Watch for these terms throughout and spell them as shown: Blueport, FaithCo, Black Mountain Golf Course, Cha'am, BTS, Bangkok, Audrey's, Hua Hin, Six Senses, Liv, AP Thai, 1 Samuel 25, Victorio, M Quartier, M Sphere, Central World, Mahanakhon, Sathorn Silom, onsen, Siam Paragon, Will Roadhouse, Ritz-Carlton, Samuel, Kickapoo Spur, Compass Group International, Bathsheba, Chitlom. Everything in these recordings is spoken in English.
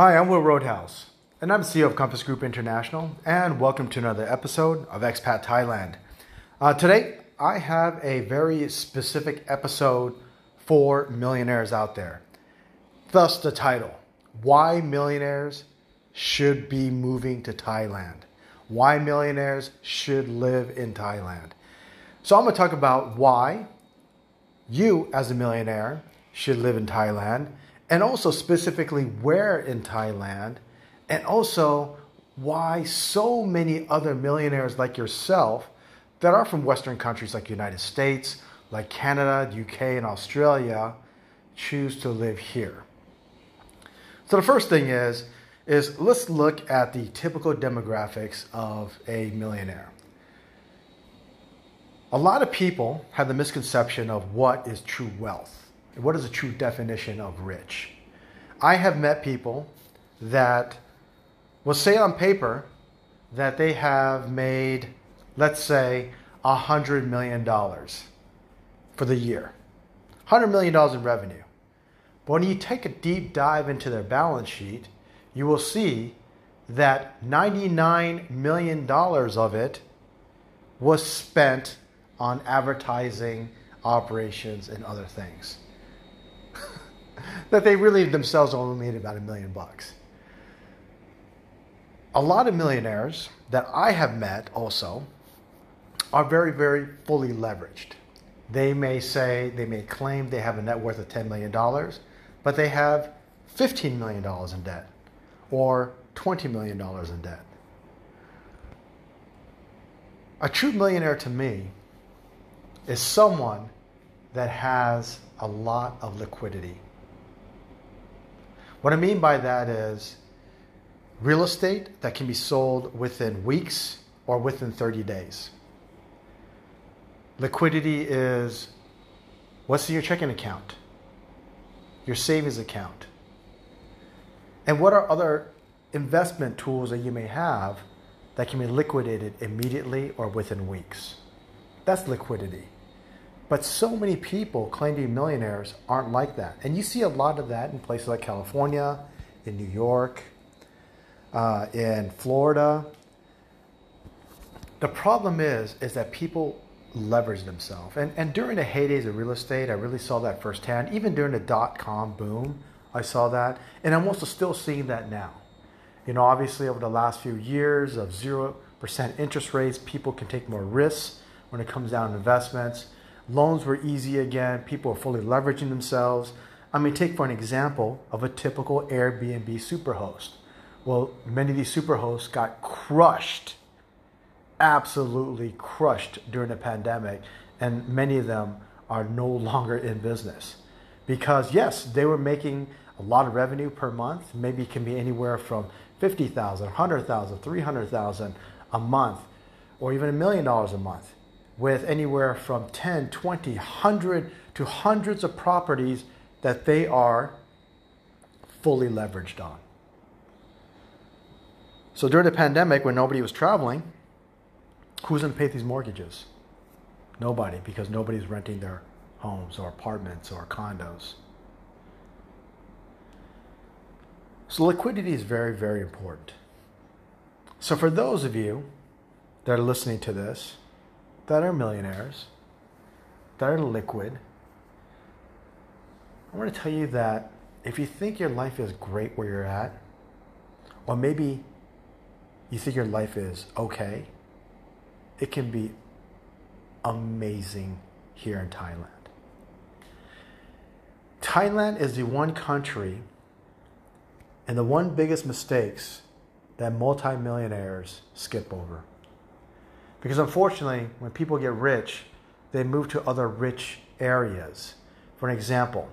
Hi, I'm Will Roadhouse, and I'm CEO of Compass Group International, and welcome to another episode of Expat Thailand. Today, I have a very specific episode for millionaires out there. Thus the title, Why Millionaires Should Be Moving to Thailand. Why Millionaires Should Live in Thailand. So I'm going to talk about why you, as a millionaire, should live in Thailand, and also specifically where in Thailand, and also why so many other millionaires like yourself that are from Western countries like the United States, like Canada, UK, and Australia choose to live here. So the first thing is let's look at the typical demographics of a millionaire. A lot of people have the misconception of what is true wealth. What is the true definition of rich? I have met people that will say on paper that they have made, let's say, $100 million for the year. $100 million in revenue. But when you take a deep dive into their balance sheet, you will see that $99 million of it was spent on advertising, operations, and other things. That they really themselves only made about $1 million. A lot of millionaires that I have met also are very, very fully leveraged. They may claim they have a net worth of $10 million, but they have $15 million in debt or $20 million in debt. A true millionaire to me is someone that has a lot of liquidity. What I mean by that is real estate that can be sold within weeks or within 30 days. Liquidity is what's in your checking account, your savings account, and what are other investment tools that you may have that can be liquidated immediately or within weeks. That's liquidity. But so many people claim to be millionaires aren't like that. And you see a lot of that in places like California, in New York, in Florida. The problem is that people leverage themselves. And during the heydays of real estate, I really saw that firsthand. Even during the dot-com boom, I saw that. And I'm also still seeing that now. You know, obviously over the last few years of 0% interest rates, people can take more risks when it comes down to investments. Loans were easy again. People are fully leveraging themselves. I mean, take for an example of a typical Airbnb superhost. Well, many of these superhosts got crushed, absolutely crushed during the pandemic, and many of them are no longer in business because, yes, they were making a lot of revenue per month. Maybe it can be anywhere from $50,000, $100,000, $300,000 a month, or even $1 million a month, with anywhere from 10, 20, 100 to hundreds of properties that they are fully leveraged on. So during the pandemic, when nobody was traveling, who's going to pay these mortgages? Nobody, because nobody's renting their homes or apartments or condos. So liquidity is very, very important. So for those of you that are listening to this, that are millionaires, that are liquid, I want to tell you that if you think your life is great where you're at, or maybe you think your life is okay, it can be amazing here in Thailand. Thailand is the one country and the one biggest mistakes that multimillionaires skip over. Because unfortunately, when people get rich, they move to other rich areas. For an example,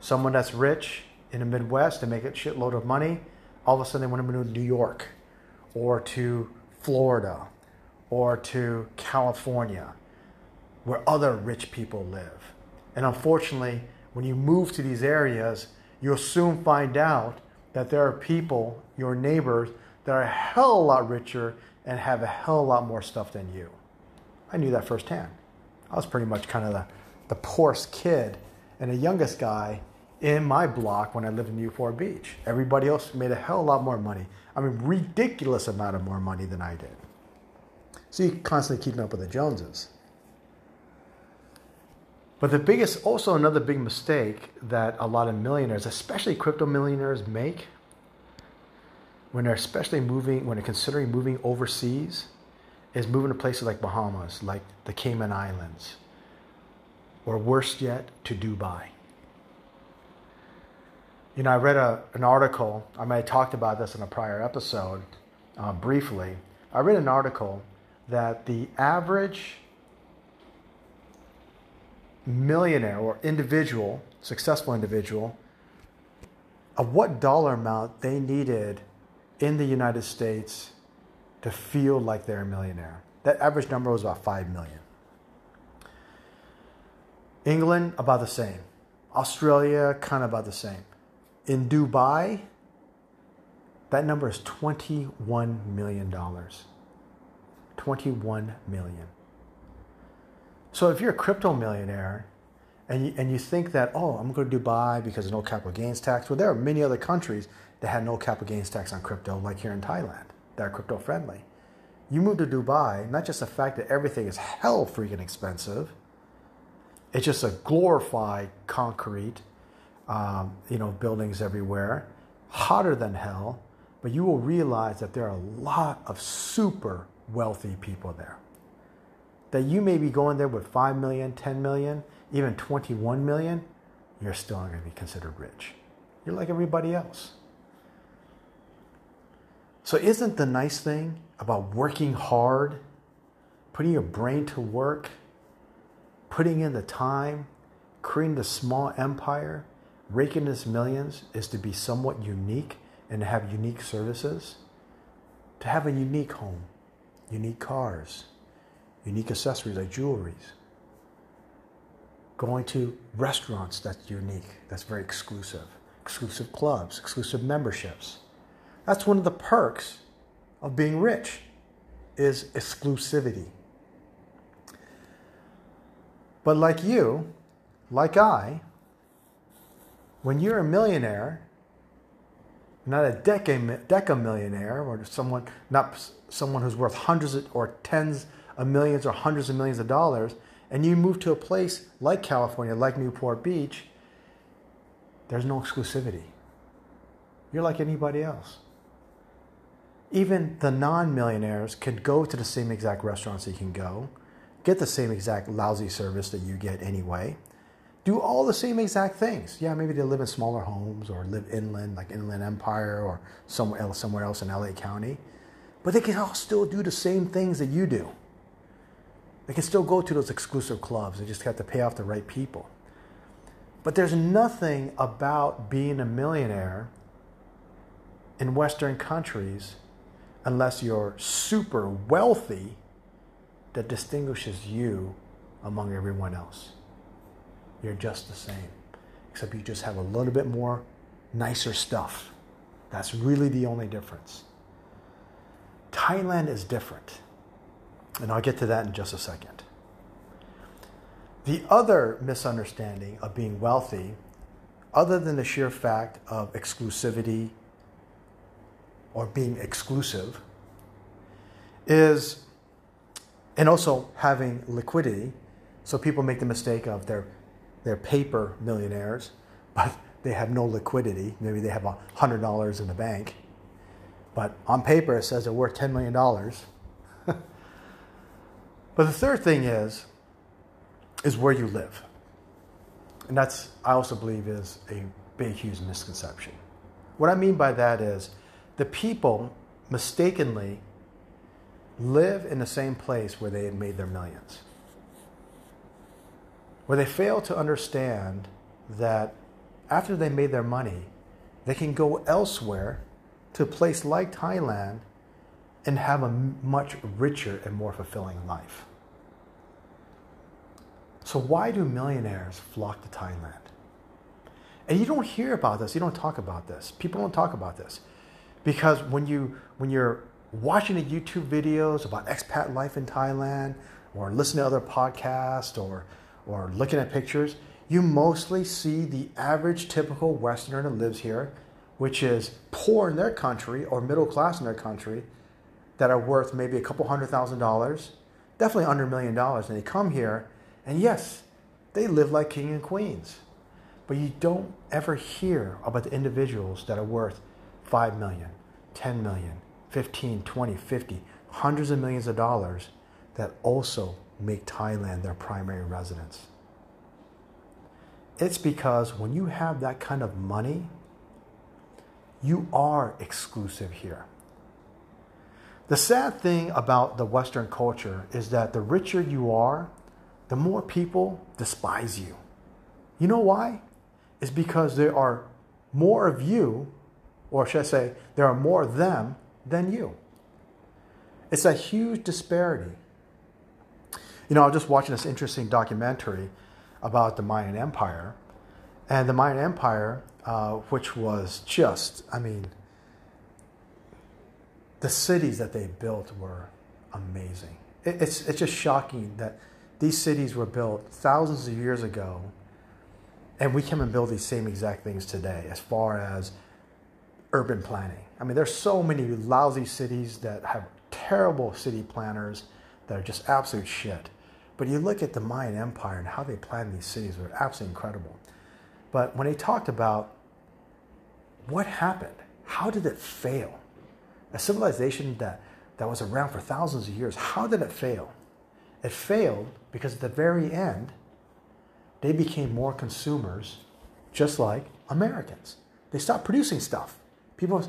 someone that's rich in the Midwest and make a shitload of money, all of a sudden they want to move to New York or to Florida or to California, where other rich people live. And unfortunately, when you move to these areas, you'll soon find out that there are people, your neighbors, that are a hell of a lot richer and have a hell of a lot more stuff than you. I knew that firsthand. I was pretty much kind of the poorest kid and the youngest guy in my block when I lived in Newport Beach. Everybody else made a hell of a lot more money. I mean, ridiculous amount of more money than I did. So you're constantly keeping up with the Joneses. But the biggest, also another big mistake that a lot of millionaires, especially crypto millionaires, make when they're especially moving, when they're considering moving overseas, is moving to places like Bahamas, like the Cayman Islands, or worse yet, to Dubai. You know, I read an article, I might have talked about this in a prior episode briefly. I read an article that the average millionaire or individual, successful individual, of what dollar amount they needed in the United States to feel like they're a millionaire. That average number was about 5 million. England, about the same. Australia, kind of about the same. In Dubai, that number is $21 million. $21 million. So if you're a crypto millionaire and you think that, oh, I'm going to Dubai because there's no capital gains tax. Well, there are many other countries that had no capital gains tax on crypto, like here in Thailand, that are crypto friendly. You move to Dubai, not just the fact that everything is hell freaking expensive, it's just a glorified concrete, buildings everywhere, hotter than hell, but you will realize that there are a lot of super wealthy people there. That you may be going there with 5 million, 10 million, even 21 million, you're still not going to be considered rich. You're like everybody else. So isn't the nice thing about working hard, putting your brain to work, putting in the time, creating the small empire, raking in millions, is to be somewhat unique and to have unique services, to have a unique home, unique cars, unique accessories like jewelries, going to restaurants that's unique, that's very exclusive, exclusive clubs, exclusive memberships. That's one of the perks of being rich, is exclusivity. But like you, like I, when you're a millionaire, not a decamillionaire, or someone, not someone who's worth hundreds or tens of millions or hundreds of millions of dollars, and you move to a place like California, like Newport Beach, there's no exclusivity. You're like anybody else. Even the non-millionaires can go to the same exact restaurants that you can go, get the same exact lousy service that you get anyway, do all the same exact things. Yeah, maybe they live in smaller homes or live inland, like Inland Empire or somewhere else in LA County, but they can all still do the same things that you do. They can still go to those exclusive clubs. They just have to pay off the right people. But there's nothing about being a millionaire in Western countries, unless you're super wealthy, that distinguishes you among everyone else. You're just the same, except you just have a little bit more nicer stuff. That's really the only difference. Thailand is different, and I'll get to that in just a second. The other misunderstanding of being wealthy, other than the sheer fact of exclusivity or being exclusive, is, and also having liquidity. So people make the mistake of they're paper millionaires, but they have no liquidity. Maybe they have $100 in the bank, but on paper it says they're worth $10 million. But the third thing is where you live. And that's, I also believe, is a big, huge misconception. What I mean by that is, the people mistakenly live in the same place where they made their millions. Where they fail to understand that after they made their money, they can go elsewhere to a place like Thailand and have a much richer and more fulfilling life. So why do millionaires flock to Thailand? And you don't hear about this. You don't talk about this. People don't talk about this. Because when you're watching the YouTube videos about expat life in Thailand, or listening to other podcasts, or looking at pictures, you mostly see the average typical Westerner that lives here, which is poor in their country or middle class in their country, that are worth maybe a couple $100,000, definitely under $1 million, and they come here, and yes, they live like king and queens. But you don't ever hear about the individuals that are worth 5 million, 10 million, 15, 20, 50, hundreds of millions of dollars that also make Thailand their primary residence. It's because when you have that kind of money, you are exclusive here. The sad thing about the Western culture is that the richer you are, the more people despise you. You know why? It's because there are more of you, or should I say, there are more of them than you. It's a huge disparity. You know, I was just watching this interesting documentary about the Mayan Empire. And the Mayan Empire, which was just, I mean, the cities that they built were amazing. It's just shocking that these cities were built thousands of years ago, and we come and build these same exact things today as far as urban planning. I mean, there's so many lousy cities that have terrible city planners that are just absolute shit. But you look at the Mayan Empire and how they planned these cities were absolutely incredible. But when they talked about what happened, how did it fail? A civilization that was around for thousands of years, how did it fail? It failed because at the very end, they became more consumers, just like Americans. They stopped producing stuff. People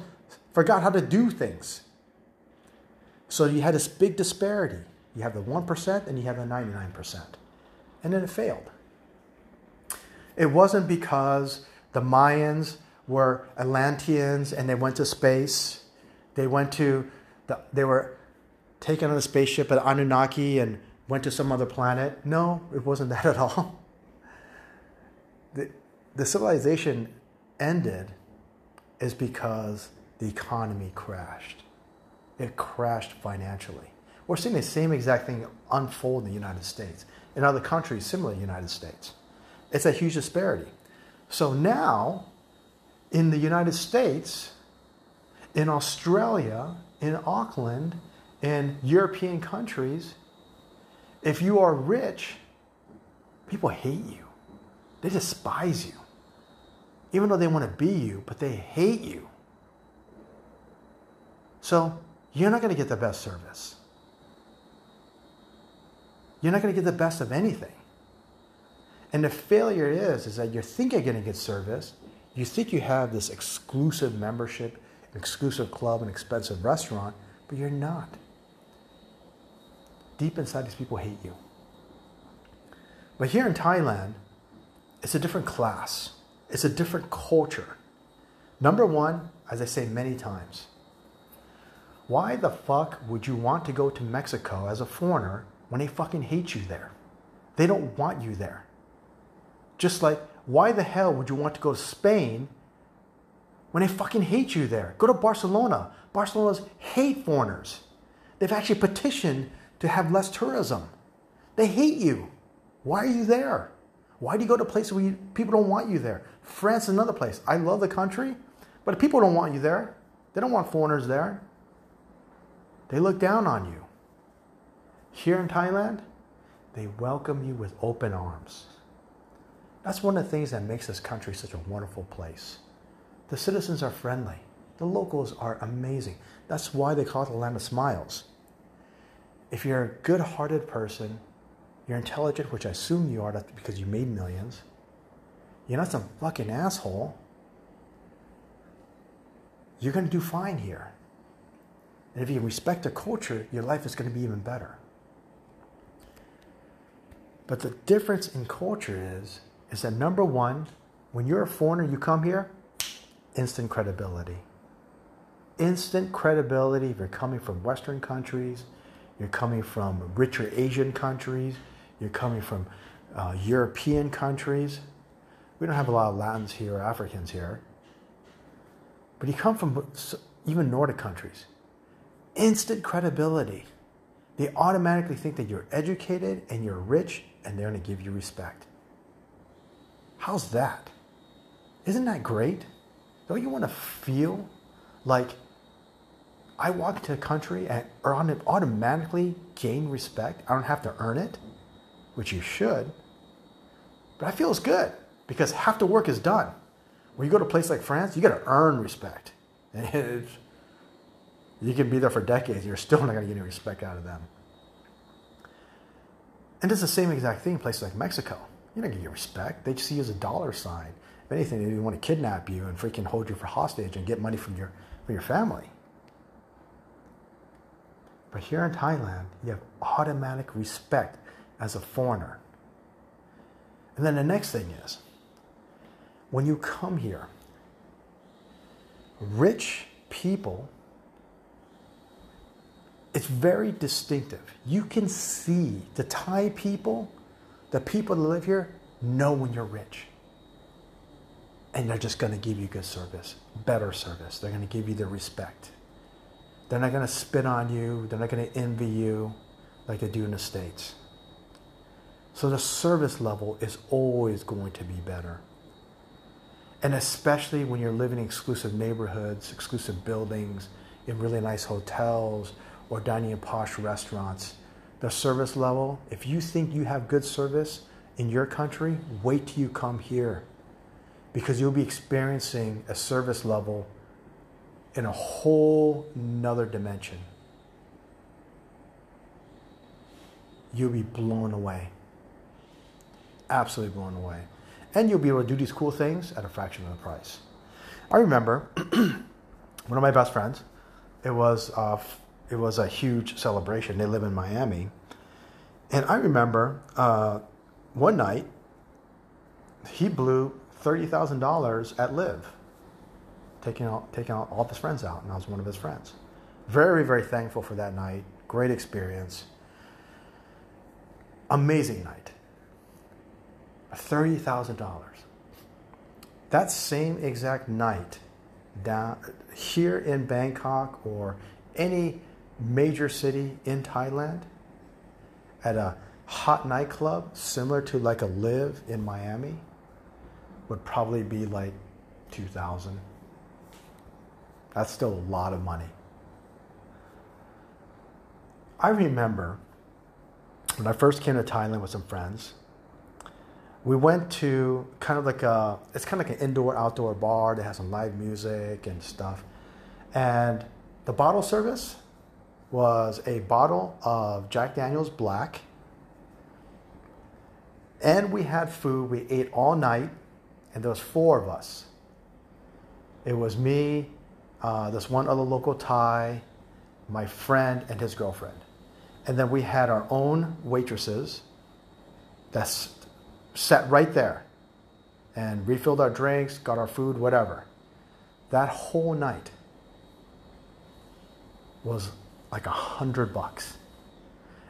forgot how to do things. So you had this big disparity. You have the 1% and you have the 99%. And then it failed. It wasn't because the Mayans were Atlanteans and they went to space. They were taken on a spaceship at Anunnaki and went to some other planet. No, it wasn't that at all. The civilization ended is because the economy crashed. It crashed financially. We're seeing the same exact thing unfold in the United States. In other countries, similar to the United States. It's a huge disparity. So now, in the United States, in Australia, in Auckland, in European countries, if you are rich, people hate you. They despise you, even though they want to be you, but they hate you. So you're not going to get the best service. You're not going to get the best of anything. And the failure is that you think you're going to get service. You think you have this exclusive membership, an exclusive club, an expensive restaurant, but you're not. Deep inside, these people hate you. But here in Thailand, it's a different class. It's a different culture. Number one, as I say many times, why the fuck would you want to go to Mexico as a foreigner when they fucking hate you there? They don't want you there. Just like, why the hell would you want to go to Spain when they fucking hate you there? Go to Barcelona. Barcelona's hate foreigners. They've actually petitioned to have less tourism. They hate you. Why are you there? Why do you go to places where people don't want you there? France is another place. I love the country, but people don't want you there. They don't want foreigners there. They look down on you. Here in Thailand, they welcome you with open arms. That's one of the things that makes this country such a wonderful place. The citizens are friendly. The locals are amazing. That's why they call it the land of smiles. If you're a good-hearted person, you're intelligent, which I assume you are, that's because you made millions. You're not some fucking asshole. You're going to do fine here. And if you respect the culture, your life is going to be even better. But the difference in culture is that number one, when you're a foreigner, you come here, instant credibility. Instant credibility if you're coming from Western countries, you're coming from richer Asian countries. You're coming from European countries. We don't have a lot of Latins here or Africans here. But you come from even Nordic countries. Instant credibility. They automatically think that you're educated and you're rich and they're going to give you respect. How's that? Isn't that great? Don't you want to feel like I walk into a country and automatically gain respect? I don't have to earn it, which you should. But I feel it's good because half the work is done. When you go to a place like France, you got to earn respect. And you can be there for decades. You're still not going to get any respect out of them. And it's the same exact thing in places like Mexico. You're not going to get respect. They just see you as a dollar sign. If anything, they want to kidnap you and freaking hold you for hostage and get money from your family. But here in Thailand, you have automatic respect as a foreigner. And then the next thing is, when you come here, rich people, it's very distinctive. You can see the Thai people, the people that live here, know when you're rich. And they're just going to give you good service, better service. They're going to give you their respect. They're not going to spit on you. They're not going to envy you like they do in the States. So the service level is always going to be better. And especially when you're living in exclusive neighborhoods, exclusive buildings, in really nice hotels, or dining in posh restaurants. The service level, if you think you have good service in your country, wait till you come here, because you'll be experiencing a service level in a whole nother dimension. You'll be blown away, absolutely blown away. And you'll be able to do these cool things at a fraction of the price. I remember one of my best friends, it was a huge celebration. They live in Miami. And I remember one night, he blew $30,000 at Liv, taking out all of his friends out, and I was one of his friends. Very, very thankful for that night. Great experience. Amazing night. $30,000. That same exact night, down here in Bangkok or any major city in Thailand, at a hot nightclub similar to like a Live in Miami, would probably be like $2,000. That's still a lot of money. I remember when I first came to Thailand with some friends, we went to it's kind of like an indoor-outdoor bar that has some live music and stuff. And the bottle service was a bottle of Jack Daniel's Black. And we had food. We ate all night. And there was four of us. It was me, this one other local Thai, my friend, and his girlfriend. And then we had our own waitresses that sat right there and refilled our drinks, got our food, whatever. That whole night was like $100.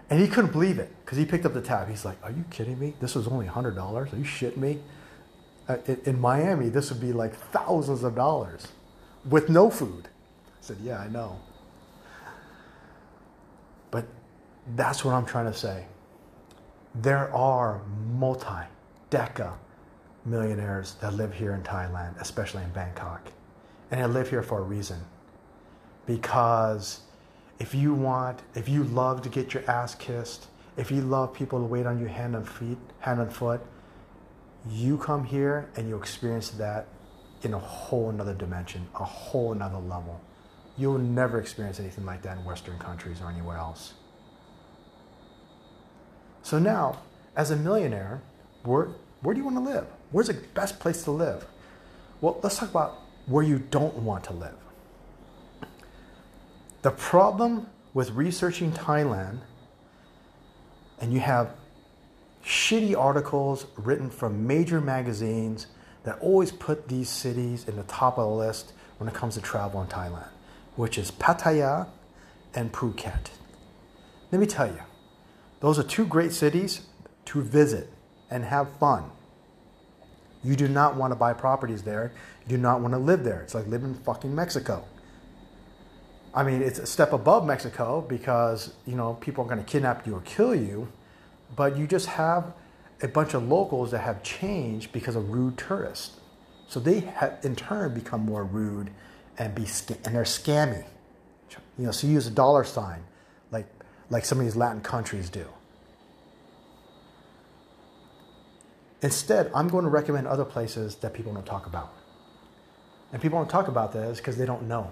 And he couldn't believe it because he picked up the tab. He's like, are you kidding me? This was only $100? Are you shitting me? In Miami, this would be like thousands of dollars with no food. I said, yeah, I know. But that's what I'm trying to say. There are multi-deca millionaires that live here in Thailand, especially in Bangkok. And they live here for a reason. Because if you love to get your ass kissed, if you love people to wait on you hand and foot, you come here and you experience that in a whole nother dimension, a whole nother level. You'll never experience anything like that in Western countries or anywhere else. So now, as a millionaire, where do you want to live? Where's the best place to live? Well, let's talk about where you don't want to live. The problem with researching Thailand, and you have shitty articles written from major magazines that always put these cities in the top of the list when it comes to travel in Thailand, which is Pattaya and Phuket. Let me tell you, those are two great cities to visit and have fun. You do not want to buy properties there. You do not want to live there. It's like living in fucking Mexico. I mean, it's a step above Mexico because, you know, people are going to kidnap you or kill you. But you just have a bunch of locals that have changed because of rude tourists. So they have in turn become more rude and they're scammy. You know, so you use a dollar sign like some of these Latin countries do. Instead, I'm going to recommend other places that people don't talk about. And people don't talk about that because they don't know.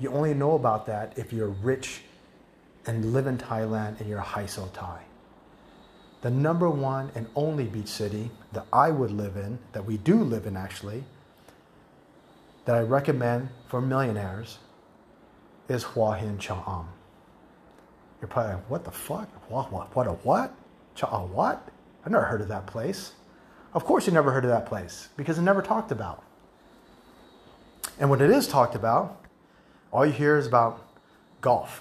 You only know about that if you're rich and live in Thailand and you're a high-so Thai. The number one and only beach city that I would live in, that we do live in actually, that I recommend for millionaires is Hua Hin Cha'am. You're probably like, what the fuck? What? Cha'am what? I've never heard of that place. Of course you never heard of that place because it's never talked about. And when it is talked about, all you hear is about golf.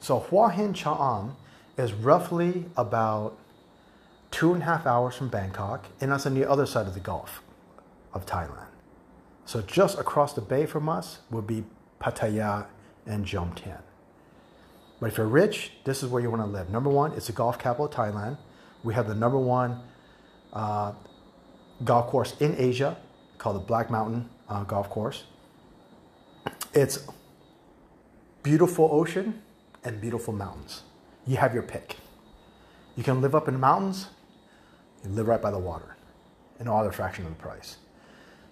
So Hua Hin Cha'am is roughly about 2.5 hours from Bangkok, and that's on the other side of the Gulf of Thailand. So just across the bay from us would be Pattaya and Jomtien. But if you're rich, this is where you want to live. Number one, it's the golf capital of Thailand. We have the number one golf course in Asia called the Black Mountain Golf Course. It's beautiful ocean and beautiful mountains. You have your pick. You can live up in the mountains, you live right by the water, and all at a fraction of the price.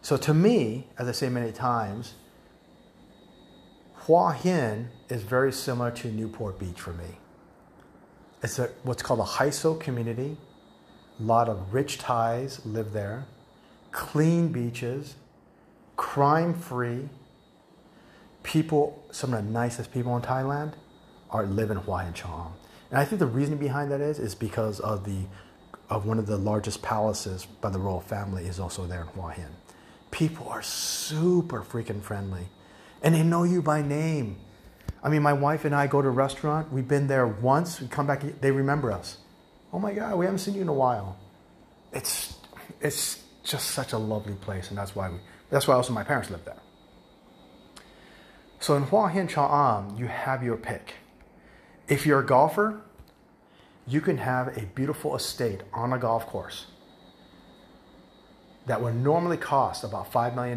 So to me, as I say many times, Hua Hin is very similar to Newport Beach for me. It's what's called a Haiso community. A lot of rich Thais live there. Clean beaches, crime-free. People, some of the nicest people in Thailand live in Hua Hin Cha'am. And I think the reason behind that is because of one of the largest palaces by the royal family is also there in Hua Hin. People are super freaking friendly. And they know you by name. I mean, my wife and I go to a restaurant. We've been there once. We come back. They remember us. Oh, my God, we haven't seen you in a while. It's just such a lovely place, and that's why also my parents lived there. So in Hua Hin Cha'am, you have your pick. If you're a golfer, you can have a beautiful estate on a golf course that would normally cost about $5 million.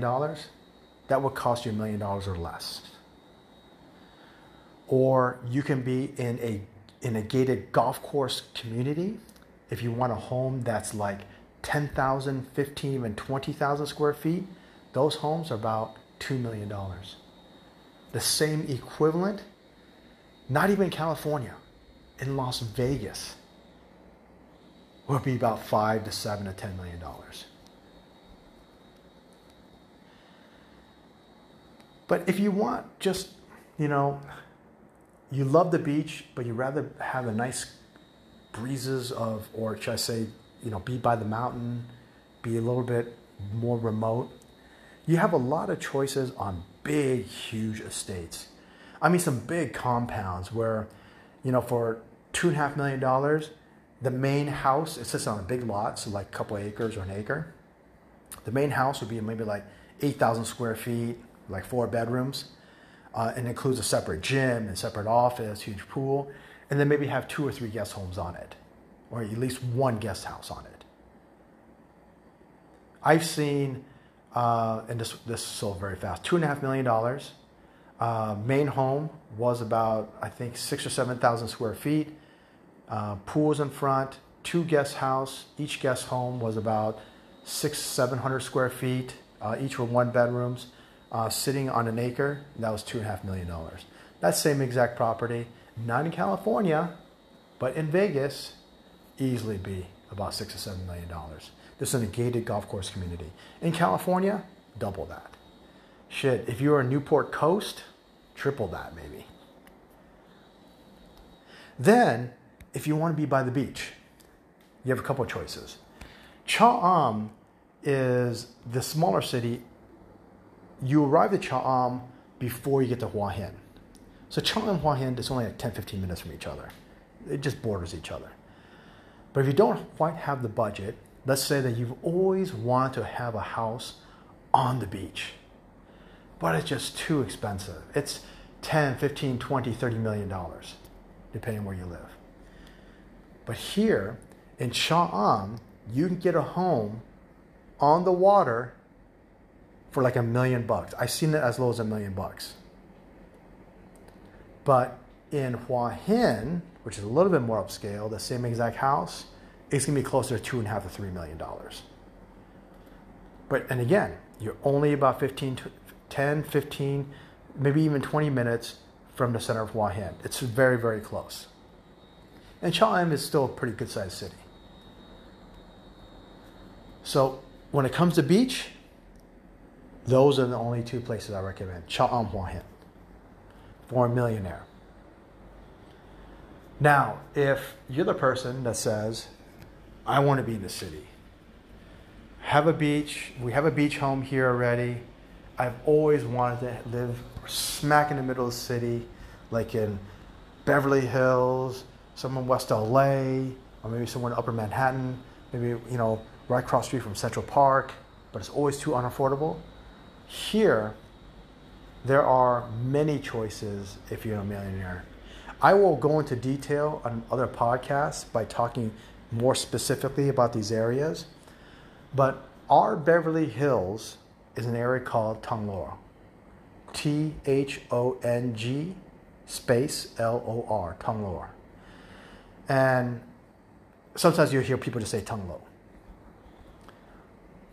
That would cost you $1 million or less. Or you can be in a gated golf course community if you want a home that's like 10,000, 15, even 20,000 square feet. Those homes are about $2 million. The same equivalent, not even California, in Las Vegas, would be about $5 to $7 to $10 million. But if you want just, you know, you love the beach, but you'd rather have the nice breezes of, or should I say, you know, be by the mountain, be a little bit more remote. You have a lot of choices on big, huge estates. I mean, some big compounds where, you know, for $2.5 million, the main house, it sits on a big lot, so like a couple of acres or an acre. The main house would be maybe like 8,000 square feet, like 4 bedrooms, and includes a separate gym and separate office, huge pool, and then maybe have 2 or 3 guest homes on it, or at least one guest house on it. I've seen, and this sold very fast, $2.5 million. Main home was about, I think, 6,000 or 7,000 square feet. Pools in front, 2 guest house. Each guest home was about 600 to 700 square feet. Each were 1 bedrooms. Sitting on an acre, that was $2.5 million. That same exact property, not in California, but in Vegas, easily be about $6 or $7 million. This is in a gated golf course community. In California, double that. Shit, if you were in Newport Coast, triple that maybe. Then, if you want to be by the beach, you have a couple of choices. Cha'am is the smaller city. You arrive at Cha'am before you get to Hua Hin. So Cha'am and Hua Hin, it's only like 10-15 minutes from each other. It just borders each other. But if you don't quite have the budget, let's say that you've always wanted to have a house on the beach, but it's just too expensive. It's $10, $15, $20, $30 million, depending on where you live. But here in Cha'am, you can get a home on the water for like $1 million. I've seen it as low as $1 million. But in Hua Hin, which is a little bit more upscale, the same exact house, it's going to be closer to $2.5 to $3 million. But, and again, you're only about 10, 15, maybe even 20 minutes from the center of Hua Hin. It's very, very close. And Cha'am is still a pretty good sized city. So when it comes to beach, those are the only two places I recommend. Cha'am, Hua Hin, for a millionaire. Now, if you're the person that says, I want to be in the city, have a beach, we have a beach home here already, I've always wanted to live smack in the middle of the city, like in Beverly Hills, somewhere in West LA, or maybe somewhere in Upper Manhattan, maybe, you know, right across the street from Central Park, but it's always too unaffordable. Here, there are many choices if you're a millionaire. I will go into detail on other podcasts by talking more specifically about these areas, but our Beverly Hills is an area called Thonglor, Thonglor, Thonglor. And sometimes you'll hear people just say Thonglor.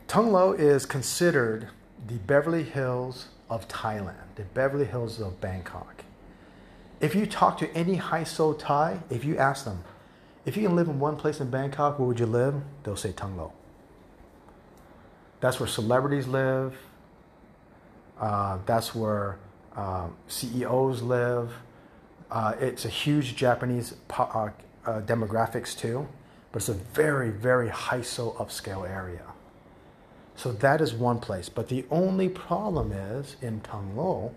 Thonglor is considered the Beverly Hills of Thailand, the Beverly Hills of Bangkok. If you talk to any high-soul Thai, if you ask them, if you can live in one place in Bangkok, where would you live? They'll say Thonglor. That's where celebrities live. That's where CEOs live. It's a huge Japanese demographics too, but it's a very, very high-soul upscale area. So that is one place. But the only problem is in Thonglor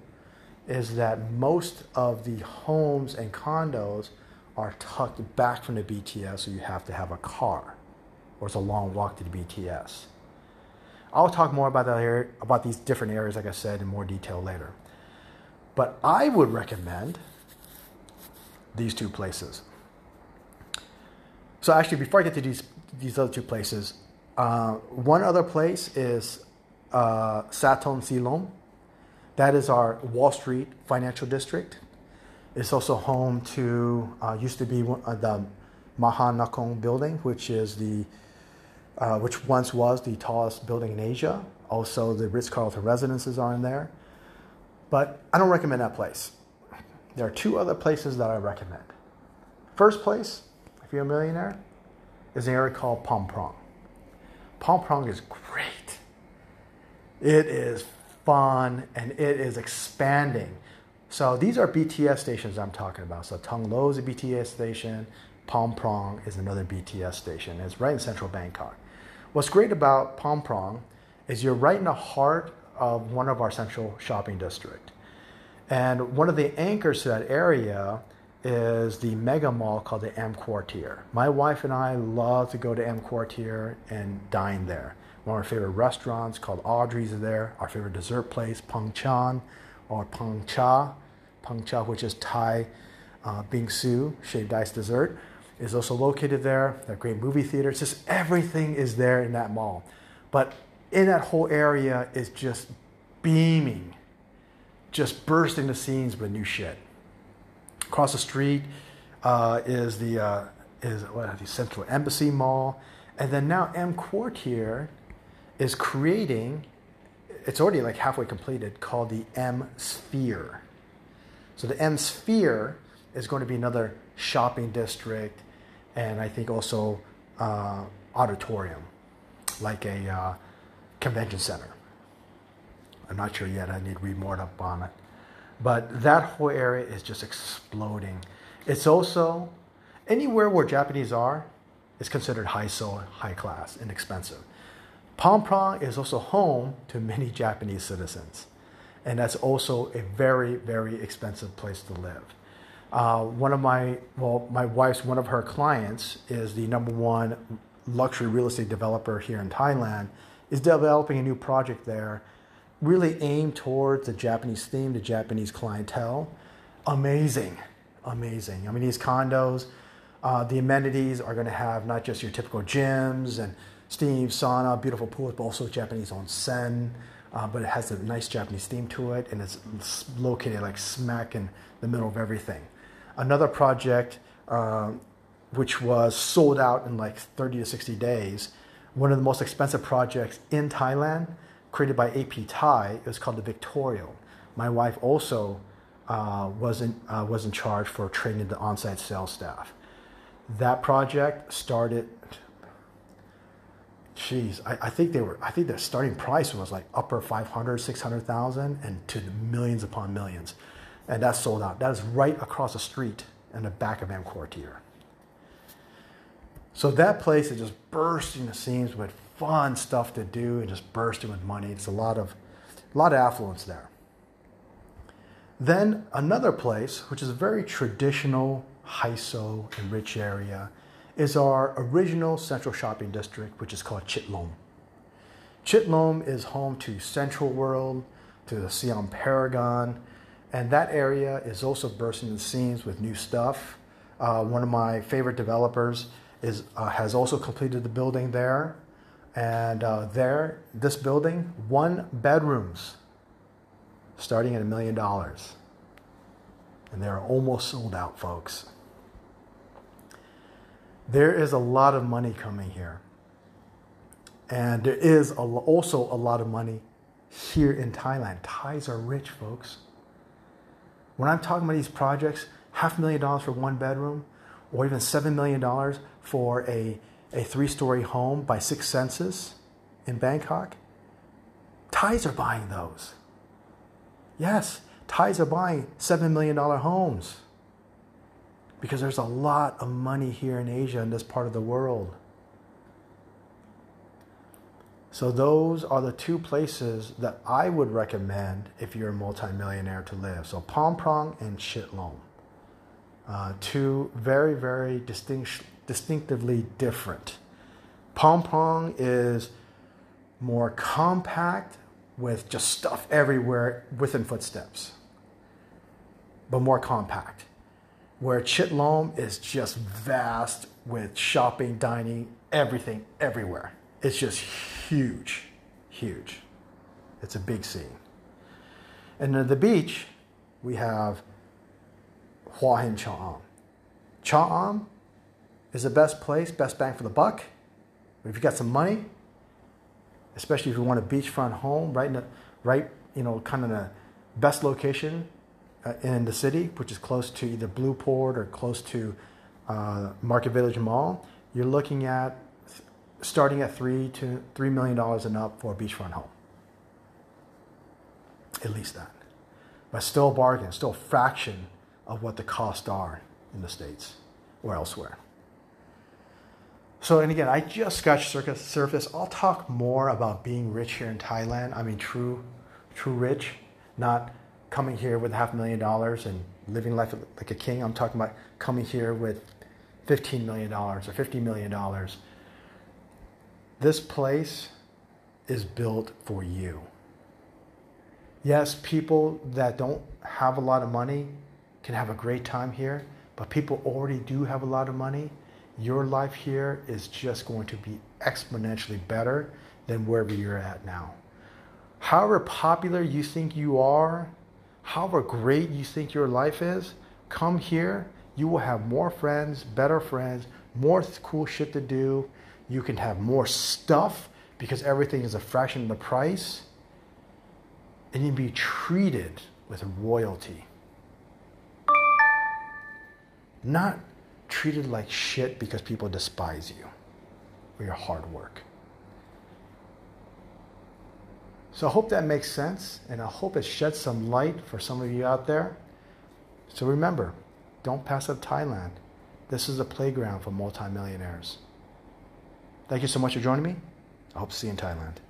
is that most of the homes and condos are tucked back from the BTS, so you have to have a car, or it's a long walk to the BTS. I'll talk more about that area, about these different areas, like I said, in more detail later. But I would recommend these two places. So actually, before I get to these other two places, one other place is Sathorn Silom. That is our Wall Street financial district. It's also home to, used to be the Mahanakhon building, which is the, which once was the tallest building in Asia. Also, the Ritz-Carlton residences are in there. But I don't recommend that place. There are two other places that I recommend. First place, if you're a millionaire, is an area called Phrom Phong. Phrom Phong is great. It is fun and it is expanding. So these are BTS stations I'm talking about. So Thonglor is a BTS station. Phrom Phong is another BTS station. It's right in central Bangkok. What's great about Phrom Phong is you're right in the heart of one of our central shopping district. And one of the anchors to that area is the mega mall called the M Quartier. My wife and I love to go to M Quartier and dine there. One of our favorite restaurants called Audrey's is there. Our favorite dessert place, Peng Chan or Peng Cha, which is Thai bingsu, shaved ice dessert, is also located there. That great movie theater. It's just everything is there in that mall. But in that whole area is just beaming, just bursting the scenes with new shit. Across the street is the Central Embassy Mall, and then now M Quartier is creating. It's already like halfway completed, called the M Sphere. So the M Sphere is going to be another shopping district, and I think also auditorium, like a convention center. I'm not sure yet. I need to read more up on it. But that whole area is just exploding. It's also, anywhere where Japanese are, is considered high soul, high class, and expensive. Phrom Phong is also home to many Japanese citizens. And that's also a very, very expensive place to live. One of her clients is the #1 luxury real estate developer here in Thailand, is developing a new project there, really aimed towards the Japanese theme, the Japanese clientele. Amazing, amazing. I mean, these condos The amenities are going to have not just your typical gyms and steam, sauna, beautiful pools, but also Japanese onsen. But it has a nice Japanese theme to it, and it's located like smack in the middle of everything. Another project, which was sold out in like 30 to 60 days, one of the most expensive projects in Thailand, created by AP Thai, it was called the Victorio. My wife also was in charge for training the on-site sales staff. That project started, geez, I think their starting price was like upper 500, 600,000 and to millions upon millions. And that sold out. That is right across the street in the back of M Quartier. So that place is just bursting the seams with fun stuff to do and just bursting with money. It's a lot of affluence there. Then another place, which is a very traditional Haiso and rich area, is our original central shopping district, which is called Chitlom. Chitlom is home to Central World, to the Siam Paragon, and that area is also bursting the seams with new stuff. One of my favorite developers has also completed the building there, and this building, 1 bedrooms, starting at $1 million. And they're almost sold out, folks. There is a lot of money coming here. And there is also a lot of money here in Thailand. Thais are rich, folks. When I'm talking about these projects, $500,000 for 1 bedroom, or even $7 million for a 3-story home by Six Senses in Bangkok, Thais are buying those. Yes. Thais are buying $7 million homes because there's a lot of money here in Asia and this part of the world. So those are the 2 places that I would recommend if you're a multimillionaire to live. So Phrom Phong and Chitlom. 2 very, very distinctively different. Phrom Phong is more compact with just stuff everywhere within footsteps, but more compact. Where Chitlom is just vast with shopping, dining, everything, everywhere. It's just huge, huge. It's a big scene. And at the beach, we have Hua Hin Cha'am. Cha'am is the best place, best bang for the buck. If you've got some money, especially if you want a beachfront home, kind of the best location in the city, which is close to either Blueport or close to Market Village Mall. You're looking at starting at $3 million and up for a beachfront home. At least that, but still a bargain, still a fraction of what the costs are in the States or elsewhere. So, and again, I just scratched the surface. I'll talk more about being rich here in Thailand. I mean, true rich, not coming here with $500,000 and living life like a king. I'm talking about coming here with $15 million or $50 million. This place is built for you. Yes, people that don't have a lot of money can have a great time here, but people already do have a lot of money. Your life here is just going to be exponentially better than wherever you're at now. However popular you think you are, however great you think your life is, come here, you will have more friends, better friends, more cool shit to do. You can have more stuff because everything is a fraction of the price. And you'll be treated with royalty. Not treated like shit because people despise you for your hard work. So I hope that makes sense, and I hope it sheds some light for some of you out there. So remember, don't pass up Thailand. This is a playground for multimillionaires. Thank you so much for joining me. I hope to see you in Thailand.